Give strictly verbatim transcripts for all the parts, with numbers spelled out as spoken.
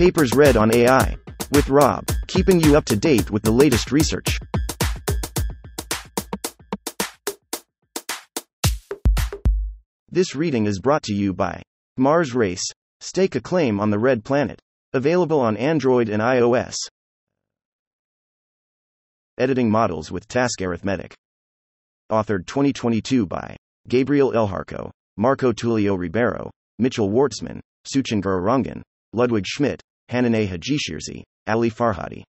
Papers read on A I. With Rob, keeping you up to date with the latest research. This reading is brought to you by Mars Race. Stake a claim on the Red Planet. Available on Android and iOS. Editing Models with Task Arithmetic. Authored twenty twenty-two by Gabriel Elharco, Marco Tulio Ribeiro, Mitchell Wortsman, Suchin Gururangan, Ludwig Schmidt, Hannaneh Hajishirzi, Ali Farhadi.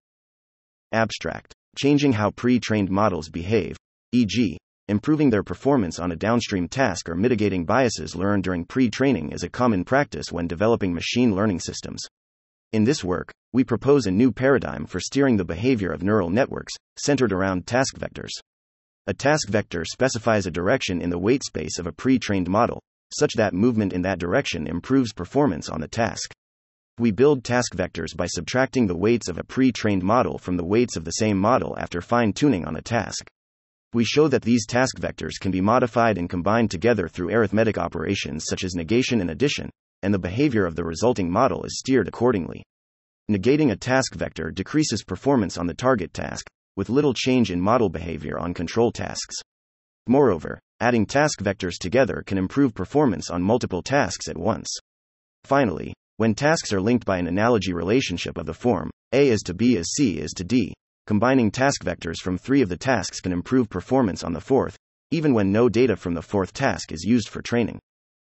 Abstract. Changing how pre-trained models behave, for example, improving their performance on a downstream task or mitigating biases learned during pre-training is a common practice when developing machine learning systems. In this work, we propose a new paradigm for steering the behavior of neural networks, centered around task vectors. A task vector specifies a direction in the weight space of a pre-trained model, such that movement in that direction improves performance on the task. We build task vectors by subtracting the weights of a pre-trained model from the weights of the same model after fine-tuning on a task. We show that these task vectors can be modified and combined together through arithmetic operations such as negation and addition, and the behavior of the resulting model is steered accordingly. Negating a task vector decreases performance on the target task, with little change in model behavior on control tasks. Moreover, adding task vectors together can improve performance on multiple tasks at once. Finally, when tasks are linked by an analogy relationship of the form, A is to B is C is to D, combining task vectors from three of the tasks can improve performance on the fourth, even when no data from the fourth task is used for training.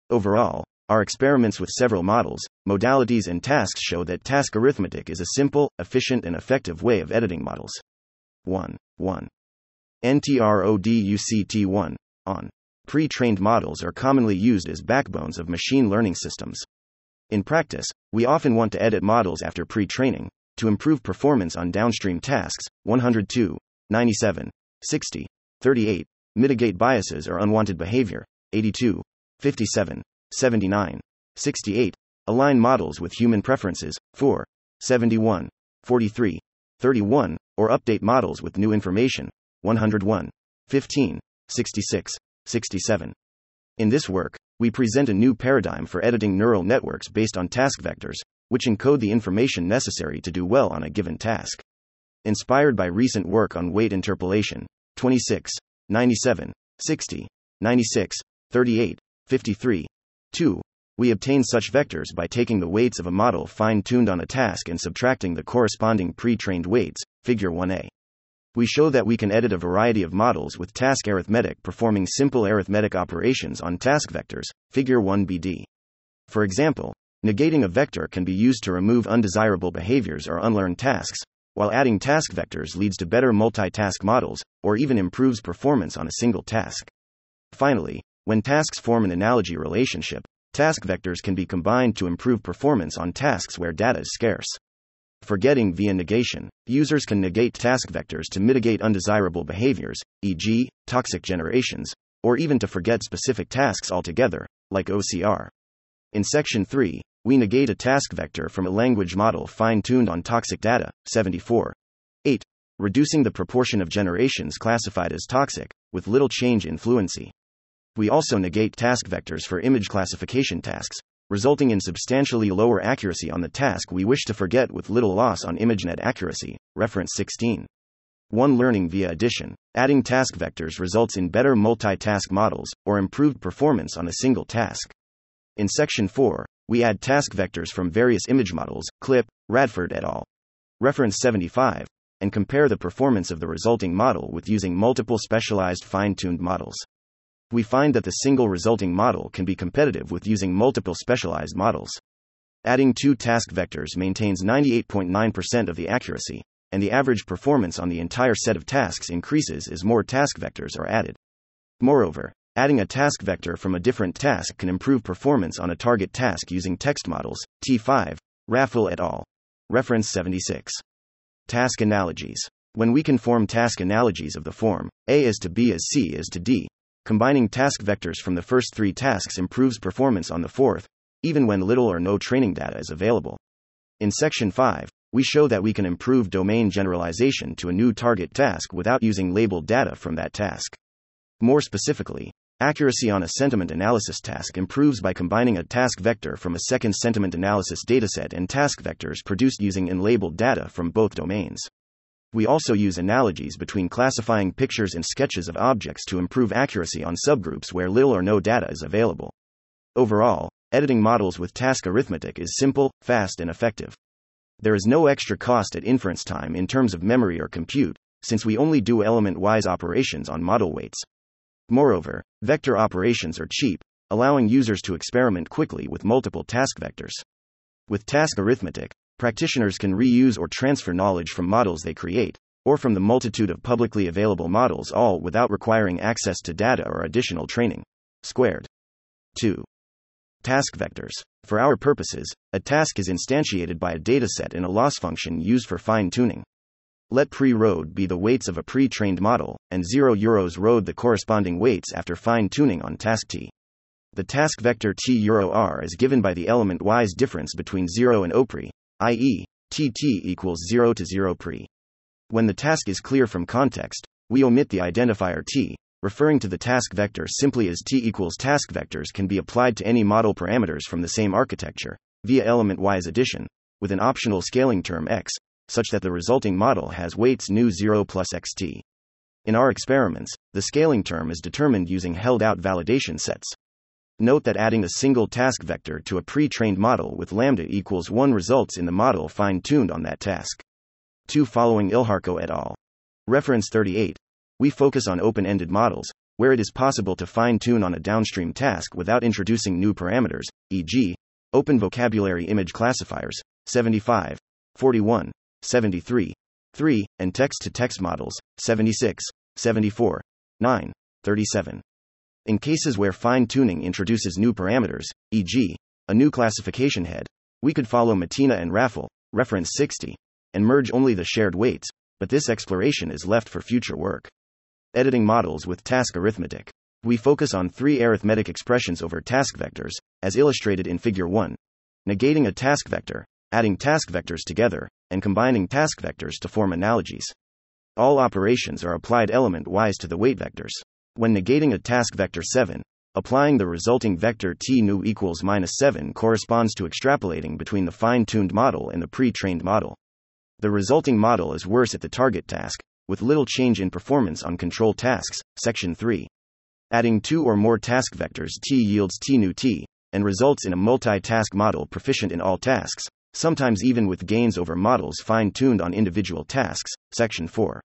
Overall, our experiments with several models, modalities and tasks show that task arithmetic is a simple, efficient and effective way of editing models. one. one. N T R O D U C T one. On. Pre-trained models are commonly used as backbones of machine learning systems. In practice, we often want to edit models after pre-training to improve performance on downstream tasks, one oh two, ninety-seven, sixty, thirty-eight, mitigate biases or unwanted behavior, eighty-two, fifty-seven, seventy-nine, sixty-eight, align models with human preferences, four, seventy-one, forty-three, thirty-one, or update models with new information, one oh one, fifteen, sixty-six, sixty-seven. In this work, we present a new paradigm for editing neural networks based on task vectors, which encode the information necessary to do well on a given task. Inspired by recent work on weight interpolation, twenty-six, ninety-seven, sixty, ninety-six, thirty-eight, fifty-three, two, we obtain such vectors by taking the weights of a model fine-tuned on a task and subtracting the corresponding pre-trained weights, figure one A. We show that we can edit a variety of models with task arithmetic performing simple arithmetic operations on task vectors, figure one B D. For example, negating a vector can be used to remove undesirable behaviors or unlearned tasks, while adding task vectors leads to better multitask models, or even improves performance on a single task. Finally, when tasks form an analogy relationship, task vectors can be combined to improve performance on tasks where data is scarce. Forgetting via negation, users can negate task vectors to mitigate undesirable behaviors, for example, toxic generations, or even to forget specific tasks altogether, like O C R. In section three, we negate a task vector from a language model fine-tuned on toxic data, seventy-four, eight, reducing the proportion of generations classified as toxic, with little change in fluency. We also negate task vectors for image classification tasks, resulting in substantially lower accuracy on the task we wish to forget with little loss on ImageNet accuracy, reference sixteen. one. Learning via addition. Adding task vectors results in better multitask models, or improved performance on a single task. In section four, we add task vectors from various image models, C L I P, Radford et al., reference seventy-five, and compare the performance of the resulting model with using multiple specialized fine-tuned models. We find that the single resulting model can be competitive with using multiple specialized models. Adding two task vectors maintains ninety-eight point nine percent of the accuracy, and the average performance on the entire set of tasks increases as more task vectors are added. Moreover, adding a task vector from a different task can improve performance on a target task using text models, T five, Raffel et al., reference seventy-six. Task analogies. When we can form task analogies of the form, A is to B is C is to D, combining task vectors from the first three tasks improves performance on the fourth, even when little or no training data is available. In section five, we show that we can improve domain generalization to a new target task without using labeled data from that task. More specifically, accuracy on a sentiment analysis task improves by combining a task vector from a second sentiment analysis dataset and task vectors produced using unlabeled data from both domains. We also use analogies between classifying pictures and sketches of objects to improve accuracy on subgroups where little or no data is available. Overall, editing models with task arithmetic is simple, fast, and effective. There is no extra cost at inference time in terms of memory or compute, since we only do element-wise operations on model weights. Moreover, vector operations are cheap, allowing users to experiment quickly with multiple task vectors. With task arithmetic, practitioners can reuse or transfer knowledge from models they create, or from the multitude of publicly available models, all without requiring access to data or additional training. Squared. two. Task vectors. For our purposes, a task is instantiated by a dataset and a loss function used for fine-tuning. Let pre-road be the weights of a pre-trained model, and zero euros road the corresponding weights after fine-tuning on task T. The task vector T euro R is given by the element-wise difference between zero and O pre, that is, T T equals zero to zero pre. When the task is clear from context, we omit the identifier T, referring to the task vector simply as T equals. Task vectors can be applied to any model parameters from the same architecture, via element-wise addition, with an optional scaling term x, such that the resulting model has weights nu zero plus xt. In our experiments, the scaling term is determined using held-out validation sets. Note that adding a single task vector to a pre-trained model with lambda equals one results in the model fine-tuned on that task. two. Following Elharco et al. Reference thirty-eight. We focus on open-ended models, where it is possible to fine-tune on a downstream task without introducing new parameters, for example, open vocabulary image classifiers, seventy-five, forty-one, seventy-three, three, and text-to-text models, seventy-six, seventy-four, nine, thirty-seven. In cases where fine-tuning introduces new parameters, for example, a new classification head, we could follow Matina and Raffel, reference sixty, and merge only the shared weights, but this exploration is left for future work. Editing models with task arithmetic. We focus on three arithmetic expressions over task vectors, as illustrated in Figure one. Negating a task vector, adding task vectors together, and combining task vectors to form analogies. All operations are applied element-wise to the weight vectors. When negating a task vector seven, applying the resulting vector t nu equals minus seven corresponds to extrapolating between the fine-tuned model and the pre-trained model. The resulting model is worse at the target task, with little change in performance on control tasks, section three. Adding two or more task vectors T yields T nu T, and results in a multi-task model proficient in all tasks, sometimes even with gains over models fine-tuned on individual tasks, section four.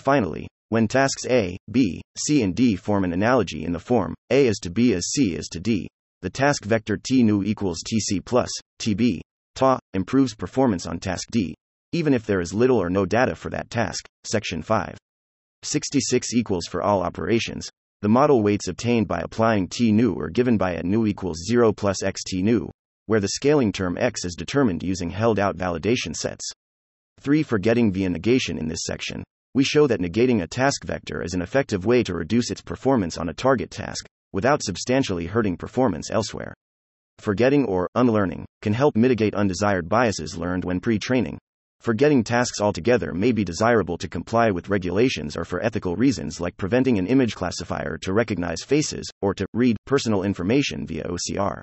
Finally, when tasks A, B, C and D form an analogy in the form, A is to B as C is to D, the task vector T nu equals T C plus, T B, T A, improves performance on task D, even if there is little or no data for that task, section five. sixty-six equals for all operations, the model weights obtained by applying T nu are given by a nu equals zero plus x T nu, where the scaling term x is determined using held-out validation sets. three. Forgetting via negation. In this section, we show that negating a task vector is an effective way to reduce its performance on a target task, without substantially hurting performance elsewhere. Forgetting or unlearning can help mitigate undesired biases learned when pre-training. Forgetting tasks altogether may be desirable to comply with regulations or for ethical reasons, like preventing an image classifier to recognize faces, or to read personal information via O C R.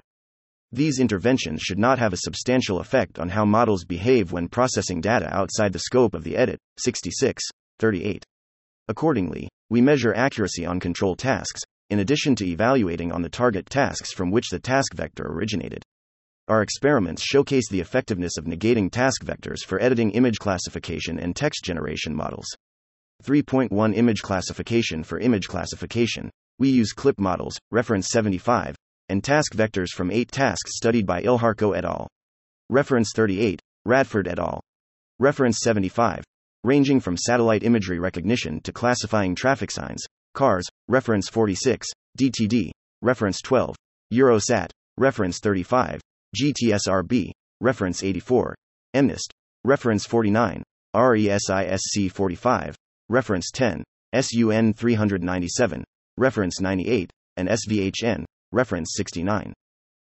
These interventions should not have a substantial effect on how models behave when processing data outside the scope of the edit, sixty-six, thirty-eight. Accordingly, we measure accuracy on control tasks, in addition to evaluating on the target tasks from which the task vector originated. Our experiments showcase the effectiveness of negating task vectors for editing image classification and text generation models. three point one Image classification. For image classification, we use CLIP models, reference seventy-five, and task vectors from eight tasks studied by Elharco et al. Reference thirty-eight, Radford et al. Reference seventy-five, ranging from satellite imagery recognition to classifying traffic signs, CARS, reference forty-six, D T D, reference twelve, Eurosat, reference thirty-five, G T S R B, reference eighty-four, M NIST, reference forty-nine, RESISC forty-five, reference ten, S U N three ninety-seven, reference ninety-eight, and S V H N, reference sixty-nine.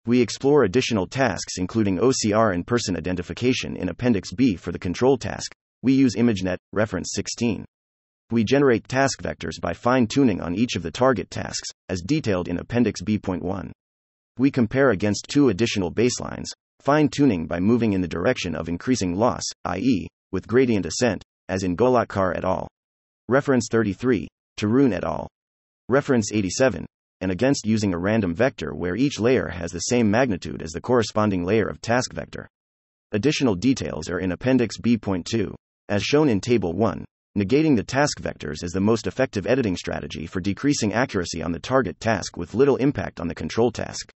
We explore additional tasks including O C R and person identification in Appendix B. For the control task, we use ImageNet, reference sixteen. we generate task vectors by fine-tuning on each of the target tasks, as detailed in Appendix B.one. We compare against two additional baselines, fine-tuning by moving in the direction of increasing loss, that is, with gradient ascent, as in Golakar et al. Reference thirty-three, Tarun et al. Reference eighty-seven, and against using a random vector where each layer has the same magnitude as the corresponding layer of task vector. Additional details are in Appendix B.two, as shown in Table one. Negating the task vectors is the most effective editing strategy for decreasing accuracy on the target task with little impact on the control task.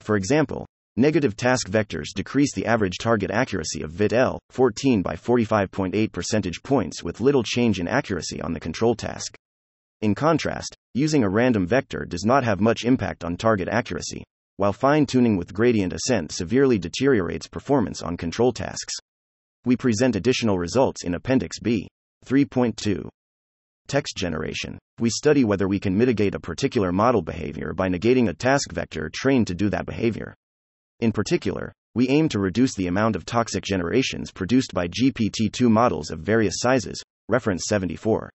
For example, negative task vectors decrease the average target accuracy of V I T L fourteen by forty-five point eight percentage points with little change in accuracy on the control task. In contrast, using a random vector does not have much impact on target accuracy, while fine-tuning with gradient ascent severely deteriorates performance on control tasks. We present additional results in Appendix B.three.two. Text generation. We study whether we can mitigate a particular model behavior by negating a task vector trained to do that behavior. In particular, we aim to reduce the amount of toxic generations produced by G P T two models of various sizes, reference seventy-four.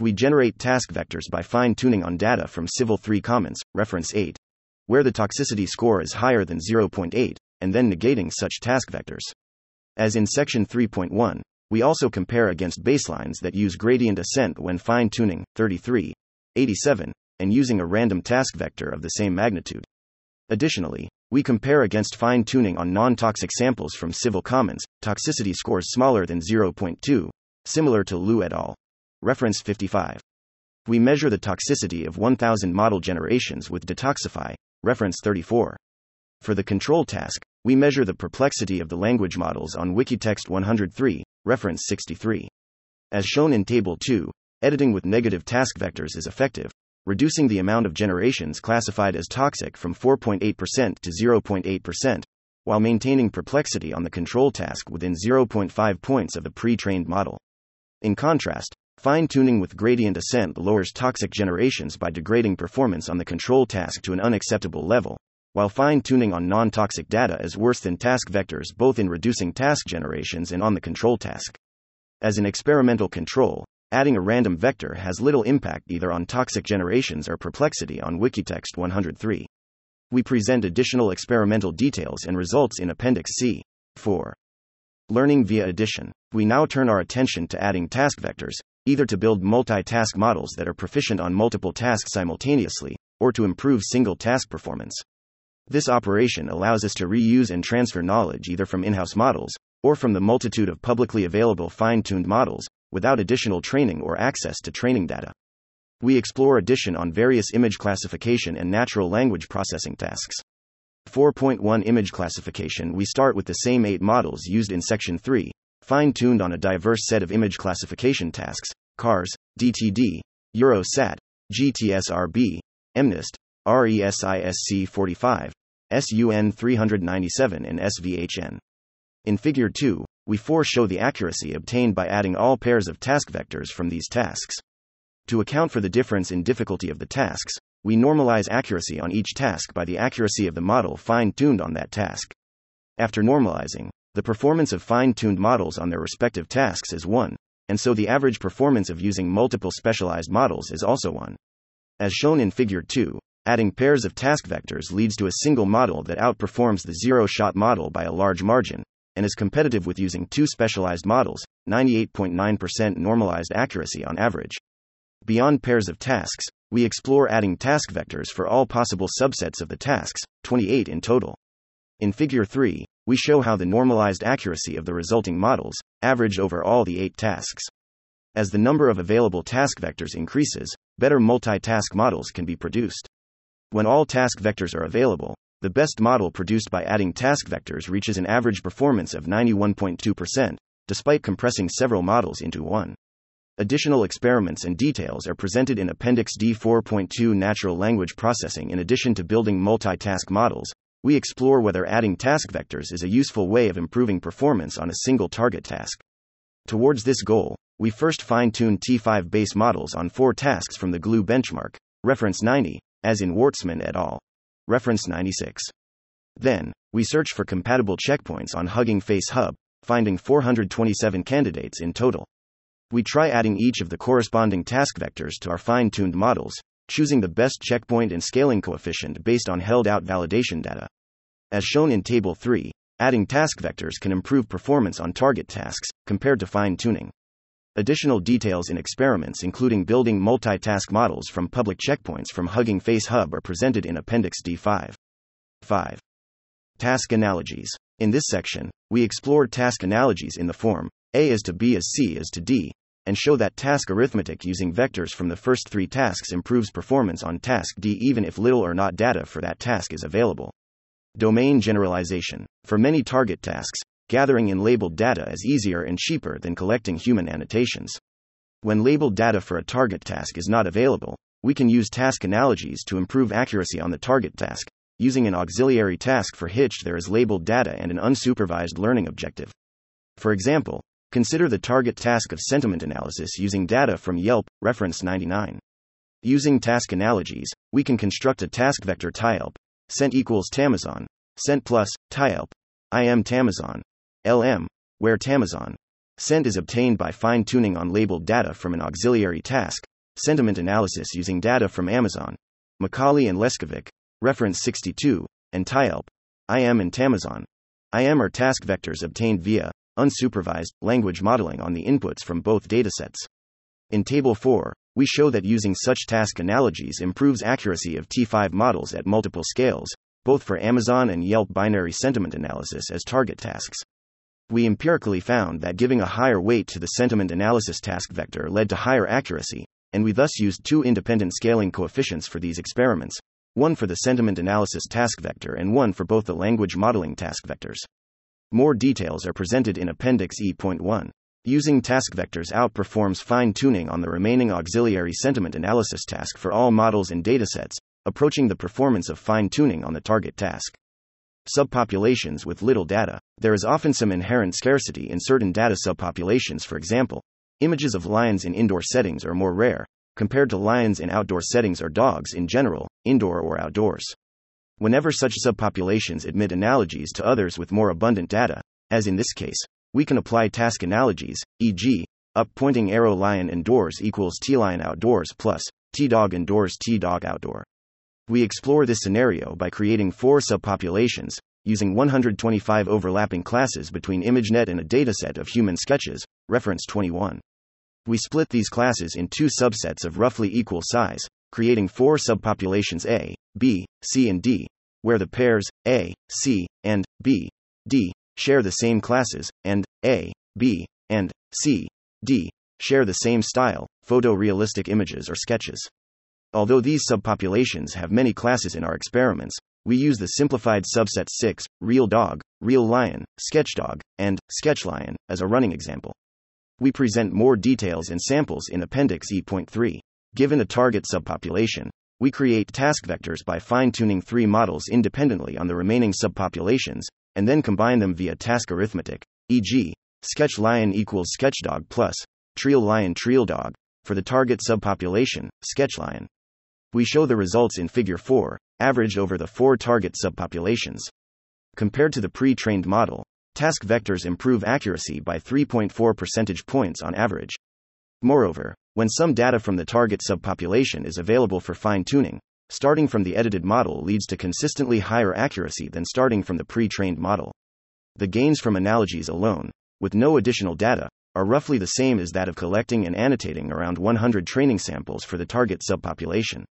We generate task vectors by fine-tuning on data from Civil three comments, reference eight, where the toxicity score is higher than zero point eight, and then negating such task vectors. As in Section three point one, we also compare against baselines that use gradient ascent when fine-tuning, thirty-three, eighty-seven, and using a random task vector of the same magnitude. Additionally, we compare against fine-tuning on non-toxic samples from Civil comments, toxicity scores smaller than zero point two, similar to Liu et al. Reference fifty-five. We measure the toxicity of one thousand model generations with Detoxify, reference thirty-four. For the control task, we measure the perplexity of the language models on Wikitext one hundred three, reference sixty-three. As shown in Table two, editing with negative task vectors is effective, reducing the amount of generations classified as toxic from four point eight percent to zero point eight percent, while maintaining perplexity on the control task within zero point five points of the pre-trained model. In contrast, fine-tuning with gradient ascent lowers toxic generations by degrading performance on the control task to an unacceptable level, while fine-tuning on non-toxic data is worse than task vectors both in reducing task generations and on the control task. As an experimental control, adding a random vector has little impact either on toxic generations or perplexity on Wikitext one hundred three. We present additional experimental details and results in Appendix C.four. Learning via addition. We now turn our attention to adding task vectors, either to build multitask models that are proficient on multiple tasks simultaneously, or to improve single task performance. This operation allows us to reuse and transfer knowledge either from in-house models, or from the multitude of publicly available fine-tuned models, without additional training or access to training data. We explore addition on various image classification and natural language processing tasks. four point one Image classification. We start with the same eight models used in Section three, fine-tuned on a diverse set of image classification tasks, CARS, D T D, Eurosat, G T S R B, MNIST, RESISC forty-five, S U N three ninety-seven and S V H N. In Figure two, we foreshow the accuracy obtained by adding all pairs of task vectors from these tasks. To account for the difference in difficulty of the tasks, we normalize accuracy on each task by the accuracy of the model fine-tuned on that task. After normalizing, the performance of fine-tuned models on their respective tasks is one, and so the average performance of using multiple specialized models is also one. As shown in Figure two, adding pairs of task vectors leads to a single model that outperforms the zero-shot model by a large margin, and is competitive with using two specialized models, ninety-eight point nine percent normalized accuracy on average. Beyond pairs of tasks, we explore adding task vectors for all possible subsets of the tasks, twenty-eight in total. In Figure three, we show how the normalized accuracy of the resulting models, averaged over all the eight tasks. As the number of available task vectors increases, better multitask models can be produced. When all task vectors are available, the best model produced by adding task vectors reaches an average performance of ninety-one point two percent, despite compressing several models into one. Additional experiments and details are presented in Appendix D.four.two. Natural language processing. In addition to building multitask models, we explore whether adding task vectors is a useful way of improving performance on a single target task. Towards this goal, we first fine-tune T five base models on four tasks from the GLUE benchmark, reference ninety, as in Wortsman et al. Reference ninety-six. Then, we search for compatible checkpoints on Hugging Face Hub, finding four hundred twenty-seven candidates in total. we try adding each of the corresponding task vectors to our fine-tuned models, choosing the best checkpoint and scaling coefficient based on held-out validation data. As shown in Table three, adding task vectors can improve performance on target tasks, compared to fine-tuning. Additional details in experiments including building multitask models from public checkpoints from Hugging Face Hub are presented in Appendix D five. five. Task analogies. In this section, we explore task analogies in the form A is to B is C is to D, and show that task arithmetic using vectors from the first three tasks improves performance on task D even if little or not data for that task is available. Domain generalization. For many target tasks, gathering in labeled data is easier and cheaper than collecting human annotations. When labeled data for a target task is not available, we can use task analogies to improve accuracy on the target task. Using an auxiliary task for which there is labeled data and an unsupervised learning objective. For example, consider the target task of sentiment analysis using data from Yelp, reference ninety-nine. Using task analogies, we can construct a task vector tyelp, sent equals Tamazon, sent plus, tyelp, im Tamazon, L M, where Tamazon, sent is obtained by fine-tuning on labeled data from an auxiliary task, sentiment analysis using data from Amazon, Macaulay and Leskovic, reference sixty-two, and tyelp, im and Tamazon, im are task vectors obtained via unsupervised language modeling on the inputs from both datasets. In Table four, we show that using such task analogies improves accuracy of T five models at multiple scales, both for Amazon and Yelp binary sentiment analysis as target tasks. We empirically found that giving a higher weight to the sentiment analysis task vector led to higher accuracy, and we thus used two independent scaling coefficients for these experiments, one for the sentiment analysis task vector and one for both the language modeling task vectors. More details are presented in Appendix E one. Using task vectors outperforms fine-tuning on the remaining auxiliary sentiment analysis task for all models and datasets, approaching the performance of fine-tuning on the target task. Subpopulations with little data. There is often some inherent scarcity in certain data subpopulations. For example, images of lions in indoor settings are more rare, compared to lions in outdoor settings or dogs in general, indoor or outdoors. Whenever such subpopulations admit analogies to others with more abundant data, as in this case, we can apply task analogies, for example, up pointing arrow lion indoors equals T lion outdoors plus T dog indoors T dog outdoor. We explore this scenario by creating four subpopulations, using one hundred twenty-five overlapping classes between ImageNet and a dataset of human sketches, reference twenty-one. We split these classes in two subsets of roughly equal size, creating four subpopulations A, B, C and D, where the pairs A, C, and B, D share the same classes, and A, B, and C, D share the same style, photorealistic images or sketches. Although these subpopulations have many classes in our experiments, we use the simplified subset six, real dog, real lion, sketch dog, and sketch lion, as a running example. We present more details and samples in Appendix E three. Given a target subpopulation, we create task vectors by fine-tuning three models independently on the remaining subpopulations, and then combine them via task arithmetic, for example, sketch lion equals sketch dog plus, treal lion treal dog, for the target subpopulation, sketch lion. We show the results in Figure four, averaged over the four target subpopulations. Compared to the pre-trained model, task vectors improve accuracy by three point four percentage points on average. Moreover, when some data from the target subpopulation is available for fine-tuning, starting from the edited model leads to consistently higher accuracy than starting from the pre-trained model. The gains from analogies alone, with no additional data, are roughly the same as that of collecting and annotating around one hundred training samples for the target subpopulation.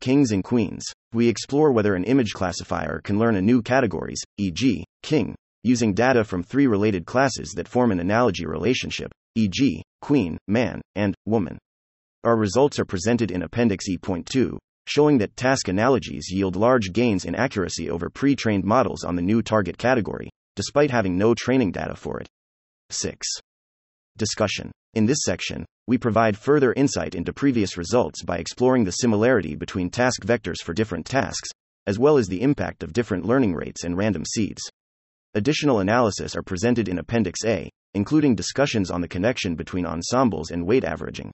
Kings and queens. We explore whether an image classifier can learn a new categories, for example, king, using data from three related classes that form an analogy relationship, for example, queen, man, and woman. Our results are presented in Appendix E two, showing that task analogies yield large gains in accuracy over pre-trained models on the new target category, despite having no training data for it. six. Discussion. In this section, we provide further insight into previous results by exploring the similarity between task vectors for different tasks, as well as the impact of different learning rates and random seeds. Additional analysis are presented in Appendix A, including discussions on the connection between ensembles and weight averaging.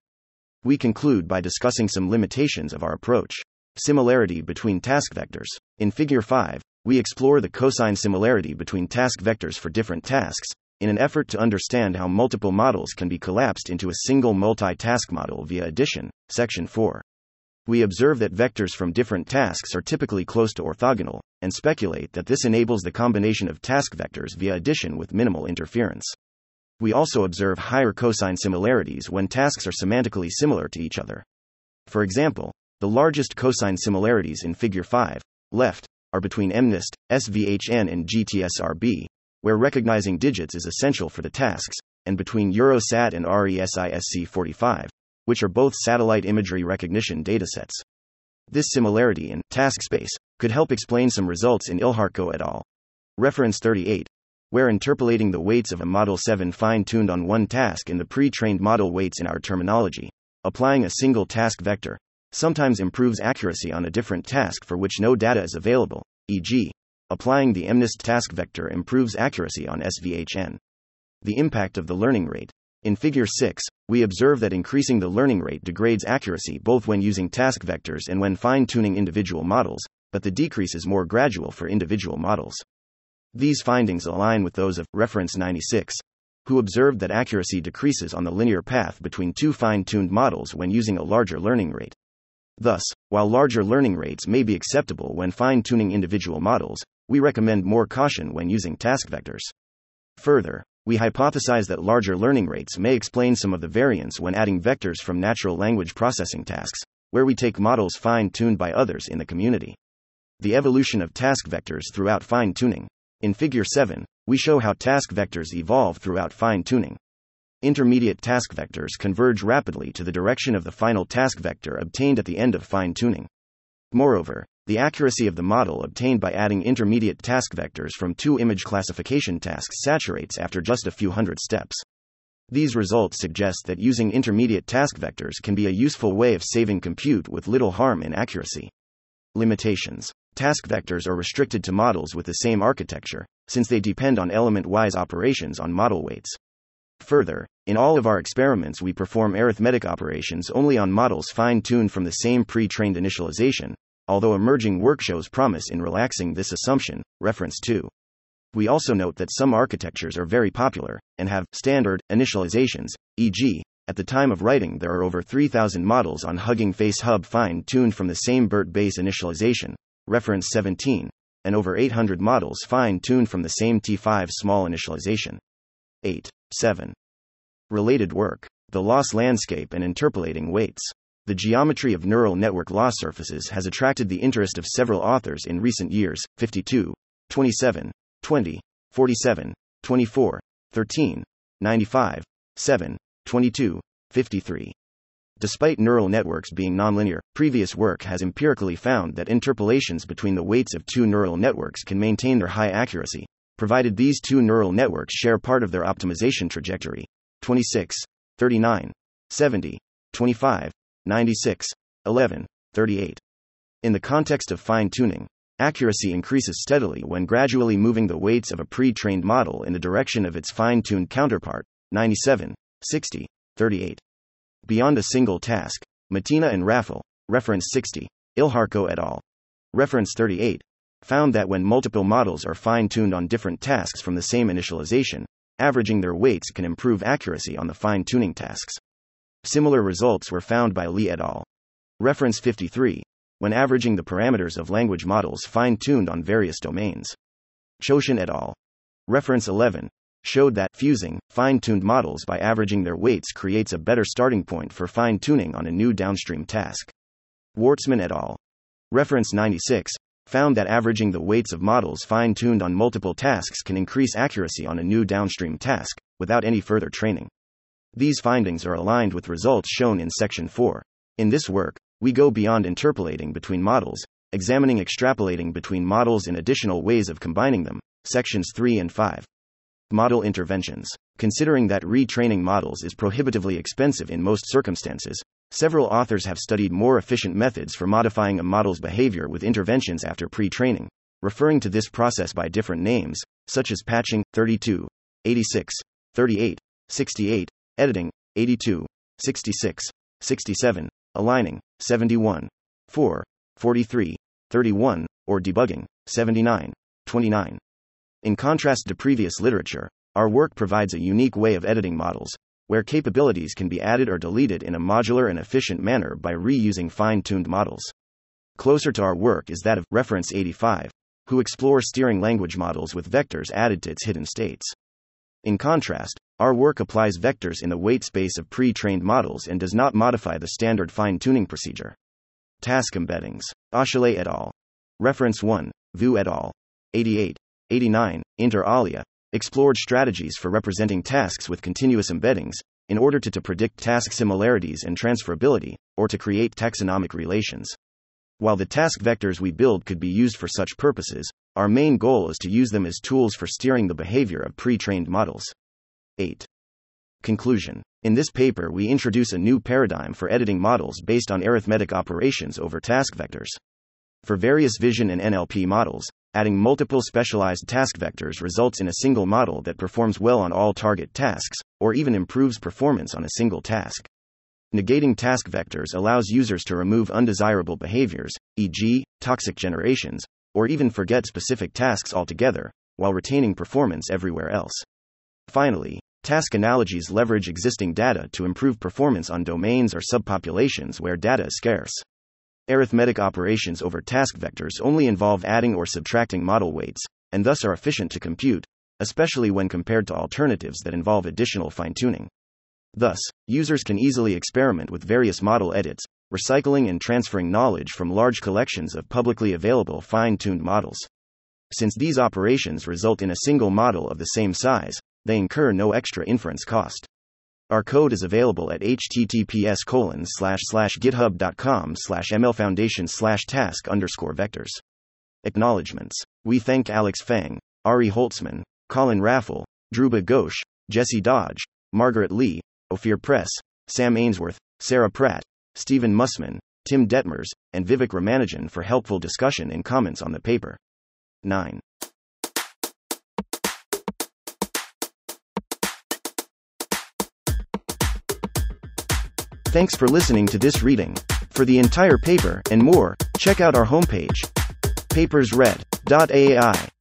We conclude by discussing some limitations of our approach. Similarity between task vectors. In Figure five, we explore the cosine similarity between task vectors for different tasks, in an effort to understand how multiple models can be collapsed into a single multi-task model via addition, section four. We observe that vectors from different tasks are typically close to orthogonal, and speculate that this enables the combination of task vectors via addition with minimal interference. We also observe higher cosine similarities when tasks are semantically similar to each other. For example, the largest cosine similarities in figure five, left, are between MNIST, S V H N and G T S R B, where recognizing digits is essential for the tasks, and between Eurosat and R E S I S C forty-five, which are both satellite imagery recognition datasets. This similarity in task space could help explain some results in Elharco et al. Reference thirty-eight, where interpolating the weights of a model seven fine-tuned on one task in the pre-trained model weights in our terminology, applying a single task vector, sometimes improves accuracy on a different task for which no data is available, for example, applying the MNIST task vector improves accuracy on S V H N. The impact of the learning rate. In figure six, we observe that increasing the learning rate degrades accuracy both when using task vectors and when fine-tuning individual models, but the decrease is more gradual for individual models. These findings align with those of reference ninety-six, who observed that accuracy decreases on the linear path between two fine-tuned models when using a larger learning rate. Thus, while larger learning rates may be acceptable when fine-tuning individual models, we recommend more caution when using task vectors. Further, we hypothesize that larger learning rates may explain some of the variance when adding vectors from natural language processing tasks, where we take models fine-tuned by others in the community. The evolution of task vectors throughout fine-tuning. In figure seven, we show how task vectors evolve throughout fine-tuning. Intermediate task vectors converge rapidly to the direction of the final task vector obtained at the end of fine-tuning. Moreover, the accuracy of the model obtained by adding intermediate task vectors from two image classification tasks saturates after just a few hundred steps. These results suggest that using intermediate task vectors can be a useful way of saving compute with little harm in accuracy. Limitations. Task vectors are restricted to models with the same architecture, since they depend on element-wise operations on model weights. Further, in all of our experiments we perform arithmetic operations only on models fine-tuned from the same pre-trained initialization, although emerging work shows promise in relaxing this assumption, reference two. We also note that some architectures are very popular, and have standard initializations, for example, at the time of writing there are over three thousand models on Hugging Face Hub fine-tuned from the same BERT base initialization, reference seventeen, and over eight hundred models fine-tuned from the same T five small initialization. eight, seven. Related work. The loss landscape and interpolating weights. The geometry of neural network loss surfaces has attracted the interest of several authors in recent years, fifty-two, twenty-seven, twenty, forty-seven, twenty-four, thirteen, ninety-five, seven, twenty-two, fifty-three. Despite neural networks being nonlinear, previous work has empirically found that interpolations between the weights of two neural networks can maintain their high accuracy, provided these two neural networks share part of their optimization trajectory, twenty-six, thirty-nine, seventy, twenty-five, ninety-six, eleven, thirty-eight. In the context of fine-tuning, accuracy increases steadily when gradually moving the weights of a pre-trained model in the direction of its fine-tuned counterpart, ninety-seven, sixty, thirty-eight. Beyond a single task, Matina and Raffel, reference sixty, Elharco et al., reference thirty-eight, found that when multiple models are fine-tuned on different tasks from the same initialization, averaging their weights can improve accuracy on the fine-tuning tasks. Similar results were found by Lee et al. Reference fifty-three, when averaging the parameters of language models fine-tuned on various domains. Choshin et al. Reference eleven, showed that fusing fine-tuned models by averaging their weights creates a better starting point for fine-tuning on a new downstream task. Wortsman et al. Reference ninety-six, found that averaging the weights of models fine-tuned on multiple tasks can increase accuracy on a new downstream task, without any further training. These findings are aligned with results shown in section four. In this work, we go beyond interpolating between models, examining extrapolating between models and additional ways of combining them, sections three and five. Model interventions. Considering that retraining models is prohibitively expensive in most circumstances, several authors have studied more efficient methods for modifying a model's behavior with interventions after pre-training, referring to this process by different names, such as patching, thirty-two, eighty-six, thirty-eight, sixty-eight, editing, eighty-two, sixty-six, sixty-seven, aligning, seventy-one, four, forty-three, thirty-one, or debugging, seventy-nine, twenty-nine. In contrast to previous literature, Our work provides a unique way of editing models, where capabilities can be added or deleted in a modular and efficient manner by reusing fine-tuned models. Closer to our work is that of Reference eighty-five, who explore steering language models with vectors added to its hidden states. In contrast, our work applies vectors in the weight space of pre-trained models and does not modify the standard fine-tuning procedure. Task embeddings. Achille et al. Reference one, Vu et al. eighty-eight, eighty-nine, inter alia, explored strategies for representing tasks with continuous embeddings, in order to, to predict task similarities and transferability, or to create taxonomic relations. While the task vectors we build could be used for such purposes, our main goal is to use them as tools for steering the behavior of pre-trained models. eight. Conclusion. In this paper we introduce a new paradigm for editing models based on arithmetic operations over task vectors. For various vision and N L P models, adding multiple specialized task vectors results in a single model that performs well on all target tasks, or even improves performance on a single task. Negating task vectors allows users to remove undesirable behaviors, for example, toxic generations, or even forget specific tasks altogether, while retaining performance everywhere else. Finally, task analogies leverage existing data to improve performance on domains or subpopulations where data is scarce. Arithmetic operations over task vectors only involve adding or subtracting model weights, and thus are efficient to compute, especially when compared to alternatives that involve additional fine-tuning. Thus, users can easily experiment with various model edits, recycling and transferring knowledge from large collections of publicly available fine-tuned models. Since these operations result in a single model of the same size, they incur no extra inference cost. Our code is available at h t t p s colon slash slash github dot com slash m l foundation slash task underscore vectors. Acknowledgements. We thank Alex Fang, Ari Holtzman, Colin Raffle, Dhruba Ghosh, Jesse Dodge, Margaret Lee, Ophir Press, Sam Ainsworth, Sarah Pratt, Stephen Mussman, Tim Detmers, and Vivek Ramanujan for helpful discussion and comments on the paper. nine. Thanks for listening to this reading. For the entire paper and more, check out our homepage, papers read dot a i.